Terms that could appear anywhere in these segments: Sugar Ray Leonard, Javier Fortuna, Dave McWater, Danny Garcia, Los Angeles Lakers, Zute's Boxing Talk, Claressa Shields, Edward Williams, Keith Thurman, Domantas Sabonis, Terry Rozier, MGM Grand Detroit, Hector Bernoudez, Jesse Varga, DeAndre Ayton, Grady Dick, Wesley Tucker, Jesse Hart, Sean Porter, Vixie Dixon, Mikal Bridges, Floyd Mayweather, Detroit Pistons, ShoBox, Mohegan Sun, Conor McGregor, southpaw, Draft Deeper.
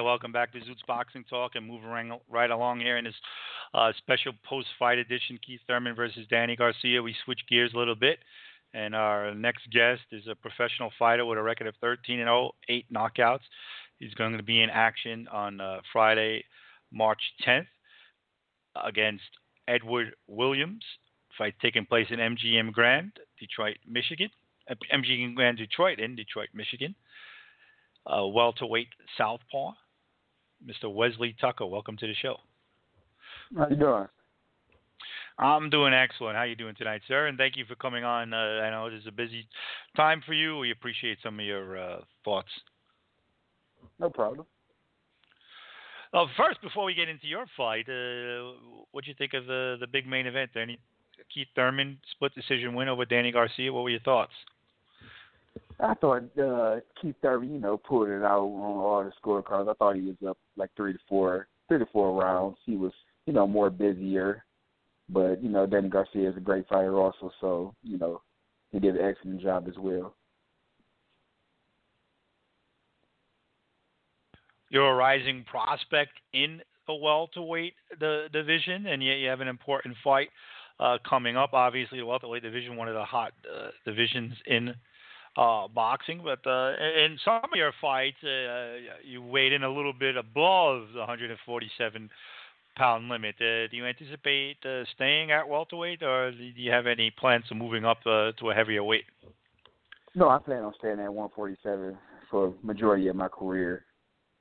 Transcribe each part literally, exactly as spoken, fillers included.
Welcome back to Zute's Boxing Talk, and move right along here in this uh, special post-fight edition, Keith Thurman versus Danny Garcia. We switch gears a little bit, and our next guest is a professional fighter with a record of thirteen and oh, eight knockouts. He's going to be in action on uh, Friday, March tenth, against Edward Williams. Fight taking place in M G M Grand, Detroit, Michigan. Uh, M G M Grand Detroit in Detroit, Michigan. Uh, welterweight southpaw, Mister Wesley Tucker. Welcome to the show. How you doing? I'm doing excellent. How you doing tonight, sir? And thank you for coming on. Uh, I know this is a busy time for you. We appreciate some of your uh, thoughts. No problem. Uh, first, before we get into your fight, uh, what do you think of the, the big main event? Any, Keith Thurman, split decision win over Danny Garcia. What were your thoughts? I thought uh, Keith Thurman, you know, pulled it out on all the scorecards. I thought he was up like three to four, three to four rounds. He was, you know, more busier, but you know, Danny Garcia is a great fighter also, so you know, he did an excellent job as well. You're a rising prospect in the welterweight the division, and yet you have an important fight uh, coming up. Obviously, the welterweight division, one of the hot uh, divisions in. Uh, boxing, but uh, in some of your fights, uh, you weighed in a little bit above the one forty-seven pound limit. Uh, do you anticipate uh, staying at welterweight, or do you have any plans of moving up uh, to a heavier weight? No, I plan on staying at one forty-seven for the majority of my career.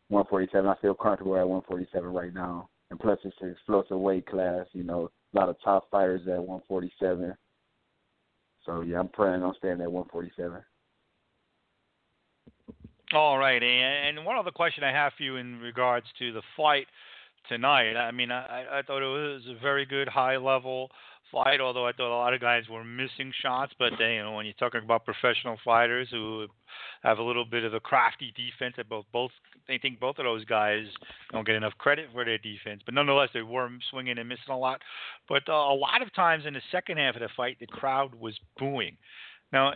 one forty-seven, I feel comfortable at one forty-seven right now. And plus, it's an explosive weight class. You know, a lot of top fighters at one forty-seven. So, yeah, I'm planning on staying at one forty-seven. All right, and one other question I have for you in regards to the fight tonight. I mean, I, I thought it was a very good high-level fight, although I thought a lot of guys were missing shots. But, you know, when you're talking about professional fighters who have a little bit of a crafty defense, I both, both, they think both of those guys don't get enough credit for their defense. But nonetheless, they were swinging and missing a lot. But uh, a lot of times in the second half of the fight, the crowd was booing. Now,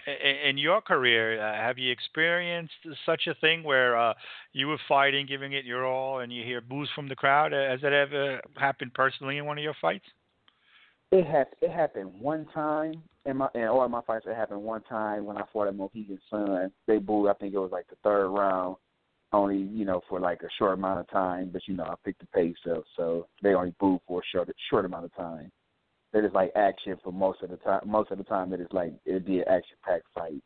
in your career, uh, have you experienced such a thing where uh, you were fighting, giving it your all, and you hear boos from the crowd? Has that ever happened personally in one of your fights? It has. It happened one time in my in all of my fights. It happened one time when I fought at Mohegan Sun. They booed. I think it was like the third round, only you know for like a short amount of time. But you know, I picked the pace up, so they only booed for a short short amount of time. That is like action for most of the time. Most of the time, it is like it'd be an action-packed fight.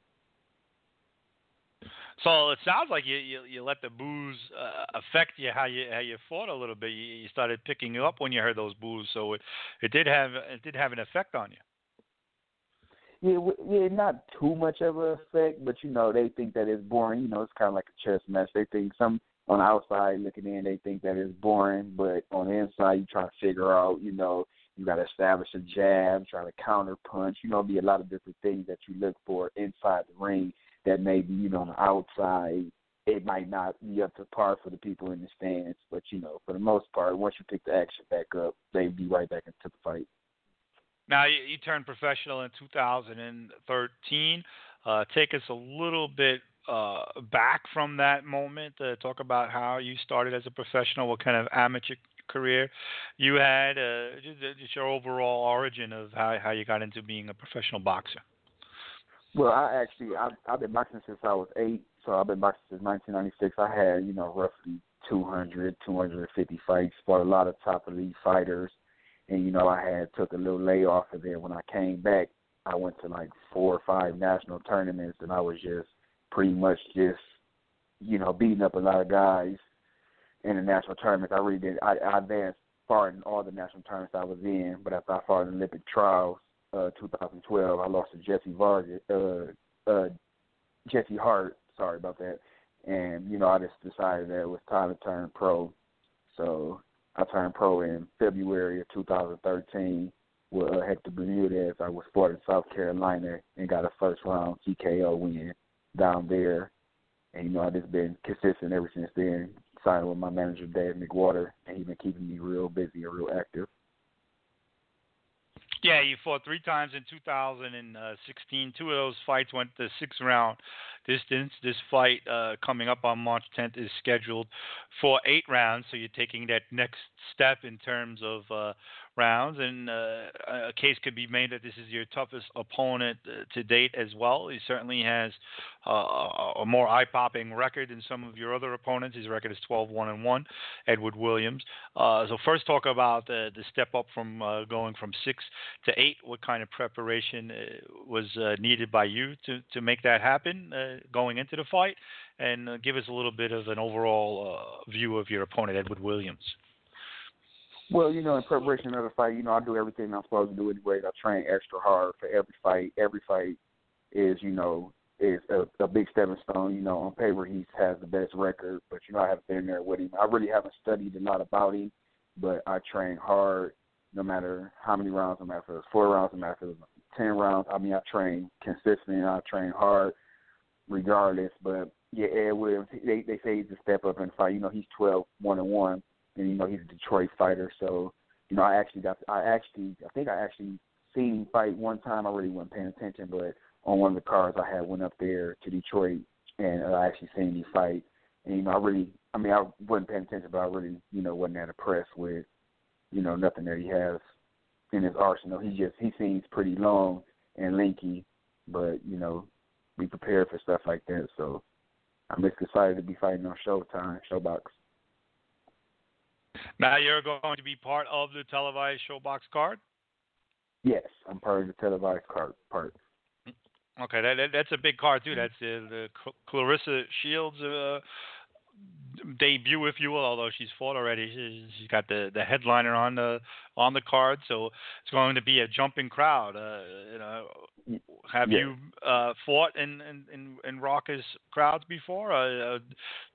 So it sounds like you you, you let the boos uh, affect you how you how you fought a little bit. You, you started picking up when you heard those boos, so it, it did have it did have an effect on you. Yeah, w- yeah, not too much of an effect, but you know they think that it's boring. You know, it's kind of like a chess match. They think some on the outside looking in, they think that it's boring, but on the inside, you try to figure out, you know. You got to establish a jab, try to counter punch. You know, be a lot of different things that you look for inside the ring that maybe, you know, on the outside, it might not be up to par for the people in the stands. But, you know, for the most part, once you pick the action back up, they'd be right back into the fight. Now, you, you turned professional in two thousand thirteen. Uh, take us a little bit Uh, back from that moment. Uh, talk about how you started as a professional, what kind of amateur career you had, uh, just, just your overall origin of how, how you got into being a professional boxer. Well, I actually, I, I've been boxing since I was eight, so I've been boxing since nineteen ninety-six. I had, you know, roughly two hundred, two hundred fifty fights, fought a lot of top elite fighters, and, you know, I had took a little layoff, and then when I came back, I went to like four or five national tournaments, and I was just pretty much just, you know, beating up a lot of guys in the national tournaments. I really did. I, I advanced far in all the national tournaments I was in, but after I fought in the Olympic trials uh, twenty twelve, I lost to Jesse Varga, uh, uh, Jesse Hart. Sorry about that. And, you know, I just decided that it was time to turn pro. So I turned pro in February of two thousand thirteen with uh, Hector Bernoudez. I was fought in South Carolina and got a first-round T K O win down there, and you know I've just been consistent ever since then. Signed with my manager Dave McWater, and he's been keeping me real busy and real active. Yeah, you fought three times in two thousand sixteen. Two of those fights went the six round. This this fight uh, coming up on March tenth is scheduled for eight rounds, so you're taking that next step in terms of uh, rounds. And uh, a case could be made that this is your toughest opponent to date as well. He certainly has uh, a more eye-popping record than some of your other opponents. His record is twelve and one and one, Edward Williams. Uh, so first talk about uh, the step up from uh, going from six to eight. What kind of preparation was uh, needed by you to, to make that happen uh, going into the fight? And uh, give us a little bit of an overall uh, view of your opponent, Edward Williams. Well, you know, in preparation of the fight, you know, I do everything I'm supposed to do anyway. I train extra hard for every fight. Every fight is, you know, is a, a big stepping stone. You know, on paper he has the best record, but, you know, I haven't been there with him. I really haven't studied a lot about him, but I train hard no matter how many rounds I'm after. Four rounds I'm after, ten rounds. I mean, I train consistently and I train hard regardless. But, yeah, Ed Williams, they, they say he's a step up in the fight. You know, he's twelve and one and one. And, you know, he's a Detroit fighter, so, you know, I actually got, I actually, I think I actually seen him fight one time. I really wasn't paying attention, but on one of the cars I had went up there to Detroit, and uh, I actually seen him fight. And, you know, I really, I mean, I wasn't paying attention, but I really, you know, wasn't that impressed with, you know, nothing that he has in his arsenal. He just, he seems pretty long and lanky, but, you know, be prepared for stuff like that. So I'm just excited to be fighting on Showtime, ShoBox. Now you're going to be part of the televised ShoBox card? Yes, I'm part of the televised card part. Okay, that, that, that's a big card too. That's uh, the Claressa Shields uh, debut, if you will. Although she's fought already, she's, she's got the, the headliner on the on the card, so it's going to be a jumping crowd. Uh, you know, have yeah. you uh, fought in, in, in, in raucous crowds before? Uh, uh,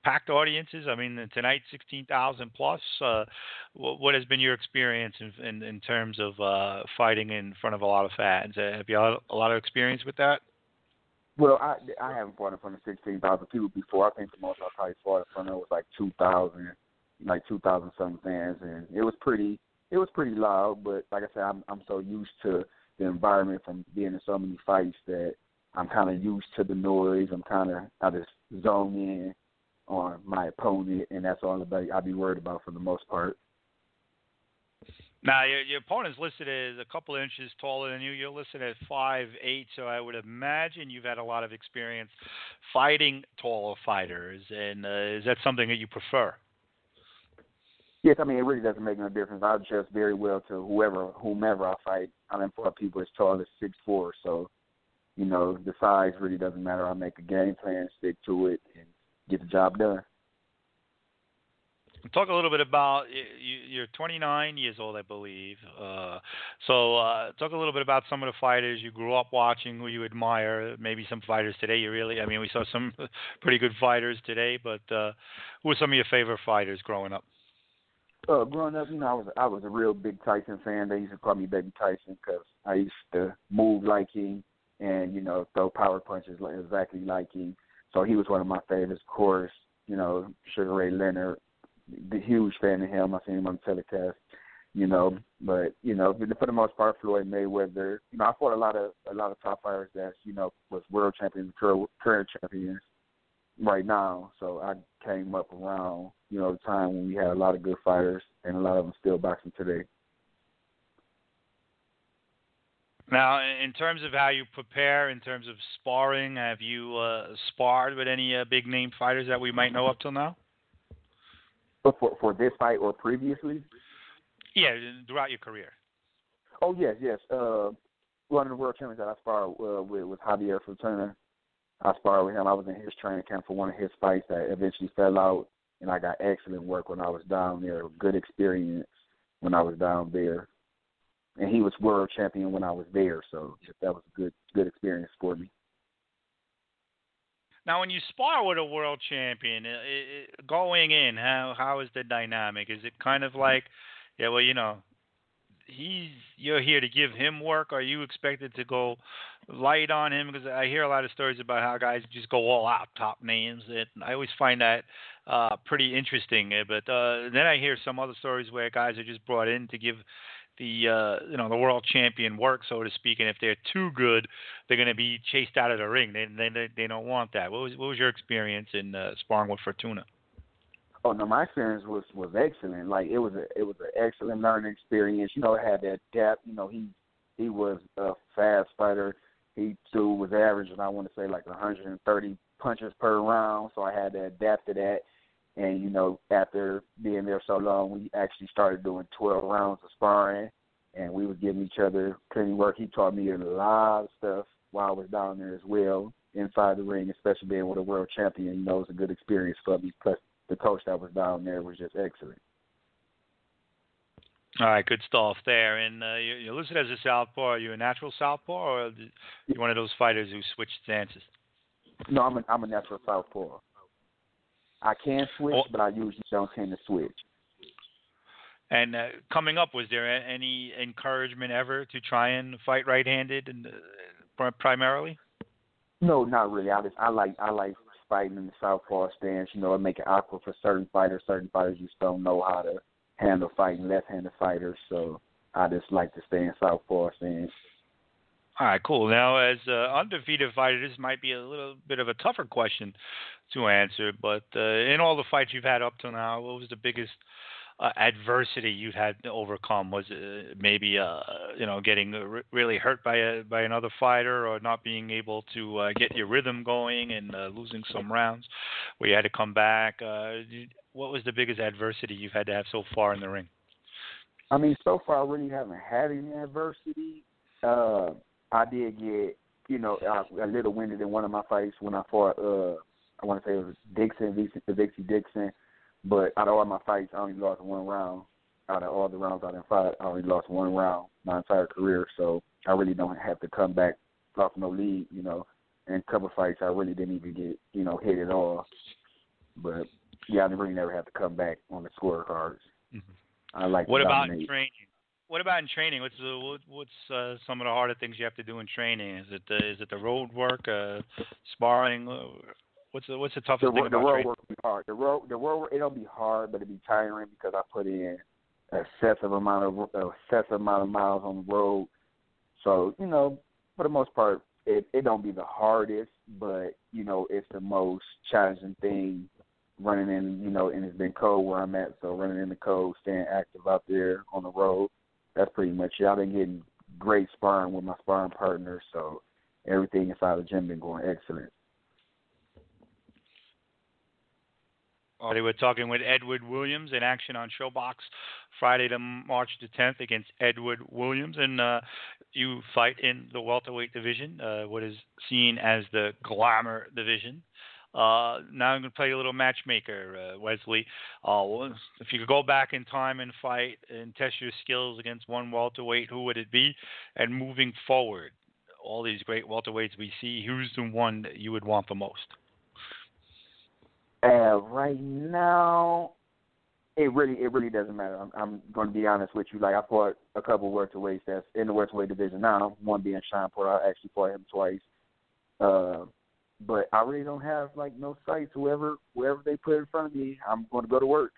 packed audiences? I mean, tonight, sixteen thousand plus. Uh, what, what has been your experience in, in, in terms of uh, fighting in front of a lot of fans? Uh, have you had a lot of experience with that? Well, I, I haven't fought in front of sixteen thousand people before. I think the most I probably fought in front of was like two thousand, like two thousand-something fans, and it was pretty it was pretty loud, but like I said, I'm, I'm so used to the environment from being in so many fights that I'm kind of used to the noise. I'm kind of, I just zone in on my opponent, and that's all I'll be worried about for the most part. Now, your, your opponent's listed as a couple of inches taller than you. You're listed at five eight, so I would imagine you've had a lot of experience fighting taller fighters, and uh, is that something that you prefer? Yes, I mean, it really doesn't make no difference. I adjust very well to whoever, whomever I fight. I'm in front of people as tall as six four, so, you know, the size really doesn't matter. I make a game plan, stick to it, and get the job done. Talk a little bit about, you're twenty-nine years old, I believe. Uh, so uh, talk a little bit about some of the fighters you grew up watching, who you admire, maybe some fighters today you really, I mean, we saw some pretty good fighters today, but uh, who were some of your favorite fighters growing up? Uh, growing up, you know, I was I was a real big Tyson fan. They used to call me Baby Tyson because I used to move like him and, you know, throw power punches exactly like him. So he was one of my favorites, of course. You know, Sugar Ray Leonard, the huge fan of him. I seen him on the telecast, you know. But, you know, for the most part, Floyd Mayweather. You know, I fought a lot of a lot of top fighters that, you know, was world champions, current champions right now. So I came up around, you know, the time when we had a lot of good fighters, and a lot of them still boxing today. Now, in terms of how you prepare, in terms of sparring, have you uh, sparred with any uh, big-name fighters that we might know up till now? But for, for this fight or previously? Yeah, throughout your career. Oh, yes, yes. Uh, one of the world champions that I sparred uh, with was Javier Fortuna. I sparred with him. I was in his training camp for one of his fights that eventually fell out. And I got excellent work when I was down there, good experience when I was down there. And he was world champion when I was there, so that was a good good experience for me. Now, when you spar with a world champion, it, it, going in, how how is the dynamic? Is it kind of like, yeah, well, you know, he's you're here to give him work? Are you expected to go light on him? Because I hear a lot of stories about how guys just go all out, top names. And I always find that uh, pretty interesting. But uh, then I hear some other stories where guys are just brought in to give the uh, you know the world champion work, so to speak. And if they're too good, they're going to be chased out of the ring. They they they don't want that. What was what was your experience in uh, sparring with Fortuna? Oh no, my experience was, was excellent. Like it was a it was an excellent learning experience. You know, it had that depth. You know, he he was a fast fighter. He too was averaging, I want to say, like one hundred thirty punches per round. So I had to adapt to that. And, you know, after being there so long, we actually started doing twelve rounds of sparring, and we were giving each other plenty of work. He taught me a lot of stuff while I was down there as well, inside the ring, especially being with a world champion. You know, it was a good experience for me. Plus, the coach that was down there was just excellent. All right, good stuff there. And uh, you're, you're listed as a southpaw. Are you a natural southpaw, or are you one of those fighters who switch stances? No, I'm a, I'm a natural southpaw. I can switch, oh. but I usually don't tend to switch. And uh, coming up, was there any encouragement ever to try and fight right-handed, and uh, primarily? No, not really. I just I like I like fighting in the southpaw stance. You know, it make it awkward for certain fighters. Certain fighters just don't know how to handle fighting left-handed fighters, so I just like to stay in southpaw stance. All right, cool. Now, as an undefeated fighter, this might be a little bit of a tougher question to answer, but uh, in all the fights you've had up till now, what was the biggest uh, adversity you had to overcome? Was it maybe uh, you know getting r- really hurt by a, by another fighter, or not being able to uh, get your rhythm going and uh, losing some rounds where you had to come back? Uh, what was the biggest adversity you've had to have so far in the ring? I mean, so far I really haven't had any adversity. Uh, I did get, you know, a little winded in one of my fights when I fought, uh, I want to say it was Dixon, Vixie Dixon, but out of all my fights, I only lost one round. Out of all the rounds I didn't fight, I only lost one round my entire career, so I really don't have to come back off no lead, you know. In a couple of fights, I really didn't even get, you know, hit at all. But, yeah, I really never have to come back on the scorecards. Mm-hmm. I like what about dominate. Training? What about in training? What's uh, what, what's uh, some of the harder things you have to do in training? Is it the, is it the road work, uh, sparring? What's the, what's the toughest the, thing the about road training? Work be hard. The road the road work, it don't be hard, but it be tiring because I put in excessive amount of excessive amount of miles on the road. So you know, for the most part, it, it don't be the hardest, but you know, it's the most challenging thing. Running in, you know, and it's been cold where I'm at, so running in the cold, staying active out there on the road. That's pretty much it. I've been getting great sparring with my sparring partner, so everything inside the gym been going excellent. They were talking with Edward Williams in action on ShoBox Friday, the March the tenth, against Edward Williams. And uh, you fight in the welterweight division, uh, what is seen as the glamour division. Uh, now I'm going to play a little matchmaker, uh, Wesley. Uh, if you could go back in time and fight and test your skills against one welterweight, who would it be? And moving forward, all these great welterweights we see, who's the one that you would want the most? Uh, right now, it really it really doesn't matter. I'm, I'm going to be honest with you. Like I fought a couple welterweights that's in the welterweight division now. One being Sean Porter, I actually fought him twice. Uh, But I really don't have, like, no sights. Whoever whoever they put in front of me, I'm going to go to work.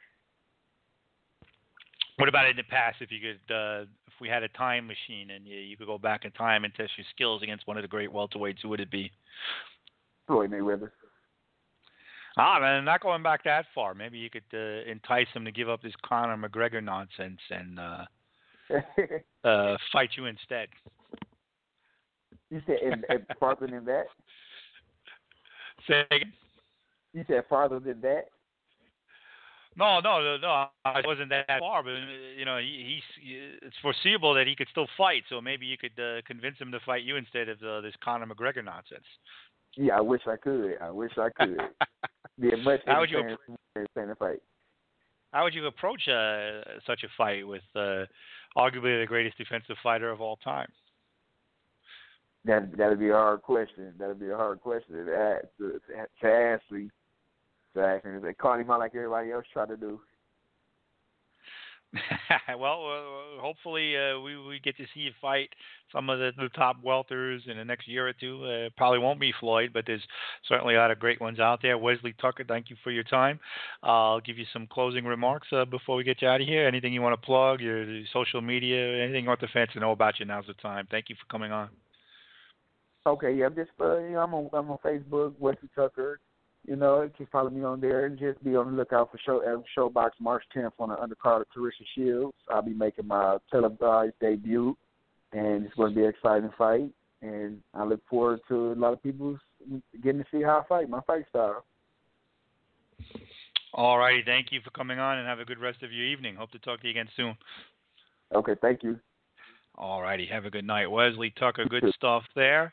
What about in the past, if you could, uh, if we had a time machine and you, you could go back in time and test your skills against one of the great welterweights, who would it be? Floyd Mayweather. Ah, man, not going back that far. Maybe you could uh, entice him to give up this Conor McGregor nonsense and uh, uh, fight you instead. You said in, in farther than that? You said farther than that? No, no, no, no. It wasn't that far, but you know, he, he's it's foreseeable that he could still fight. So maybe you could uh, convince him to fight you instead of uh, this Conor McGregor nonsense. Yeah, I wish I could. I wish I could. Yeah, much how would you approach, fight? How would you approach uh, such a fight with uh, arguably the greatest defensive fighter of all time? That that'd be a hard question. That'd be a hard question to ask to, to ask me. To ask me. They call him out like everybody else tried to do. Well, uh, hopefully uh, we, we get to see you fight some of the, the top welters in the next year or two. Uh, probably won't be Floyd, but there's certainly a lot of great ones out there. Wesley Tucker, thank you for your time. Uh, I'll give you some closing remarks uh, before we get you out of here. Anything you want to plug, your, your social media, anything you want the fans to know about you, now's the time. Thank you for coming on. Okay, yeah, just uh, you know, I'm on I'm on Facebook, Wesley Tucker. You know, just follow me on there and just be on the lookout for show uh, ShoBox March tenth on the undercard of Claressa Shields. I'll be making my televised debut, and it's going to be an exciting fight. And I look forward to a lot of people getting to see how I fight, my fight style. All righty, thank you for coming on, and have a good rest of your evening. Hope to talk to you again soon. Okay, thank you. All righty, have a good night, Wesley Tucker. Good stuff there,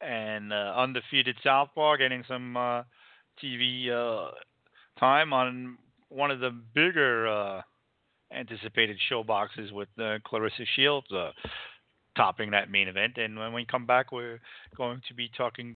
and uh, undefeated Southpaw getting some. Uh, T V uh, time on one of the bigger uh, anticipated show boxes with uh, Claressa Shields uh, topping that main event. And when we come back, we're going to be talking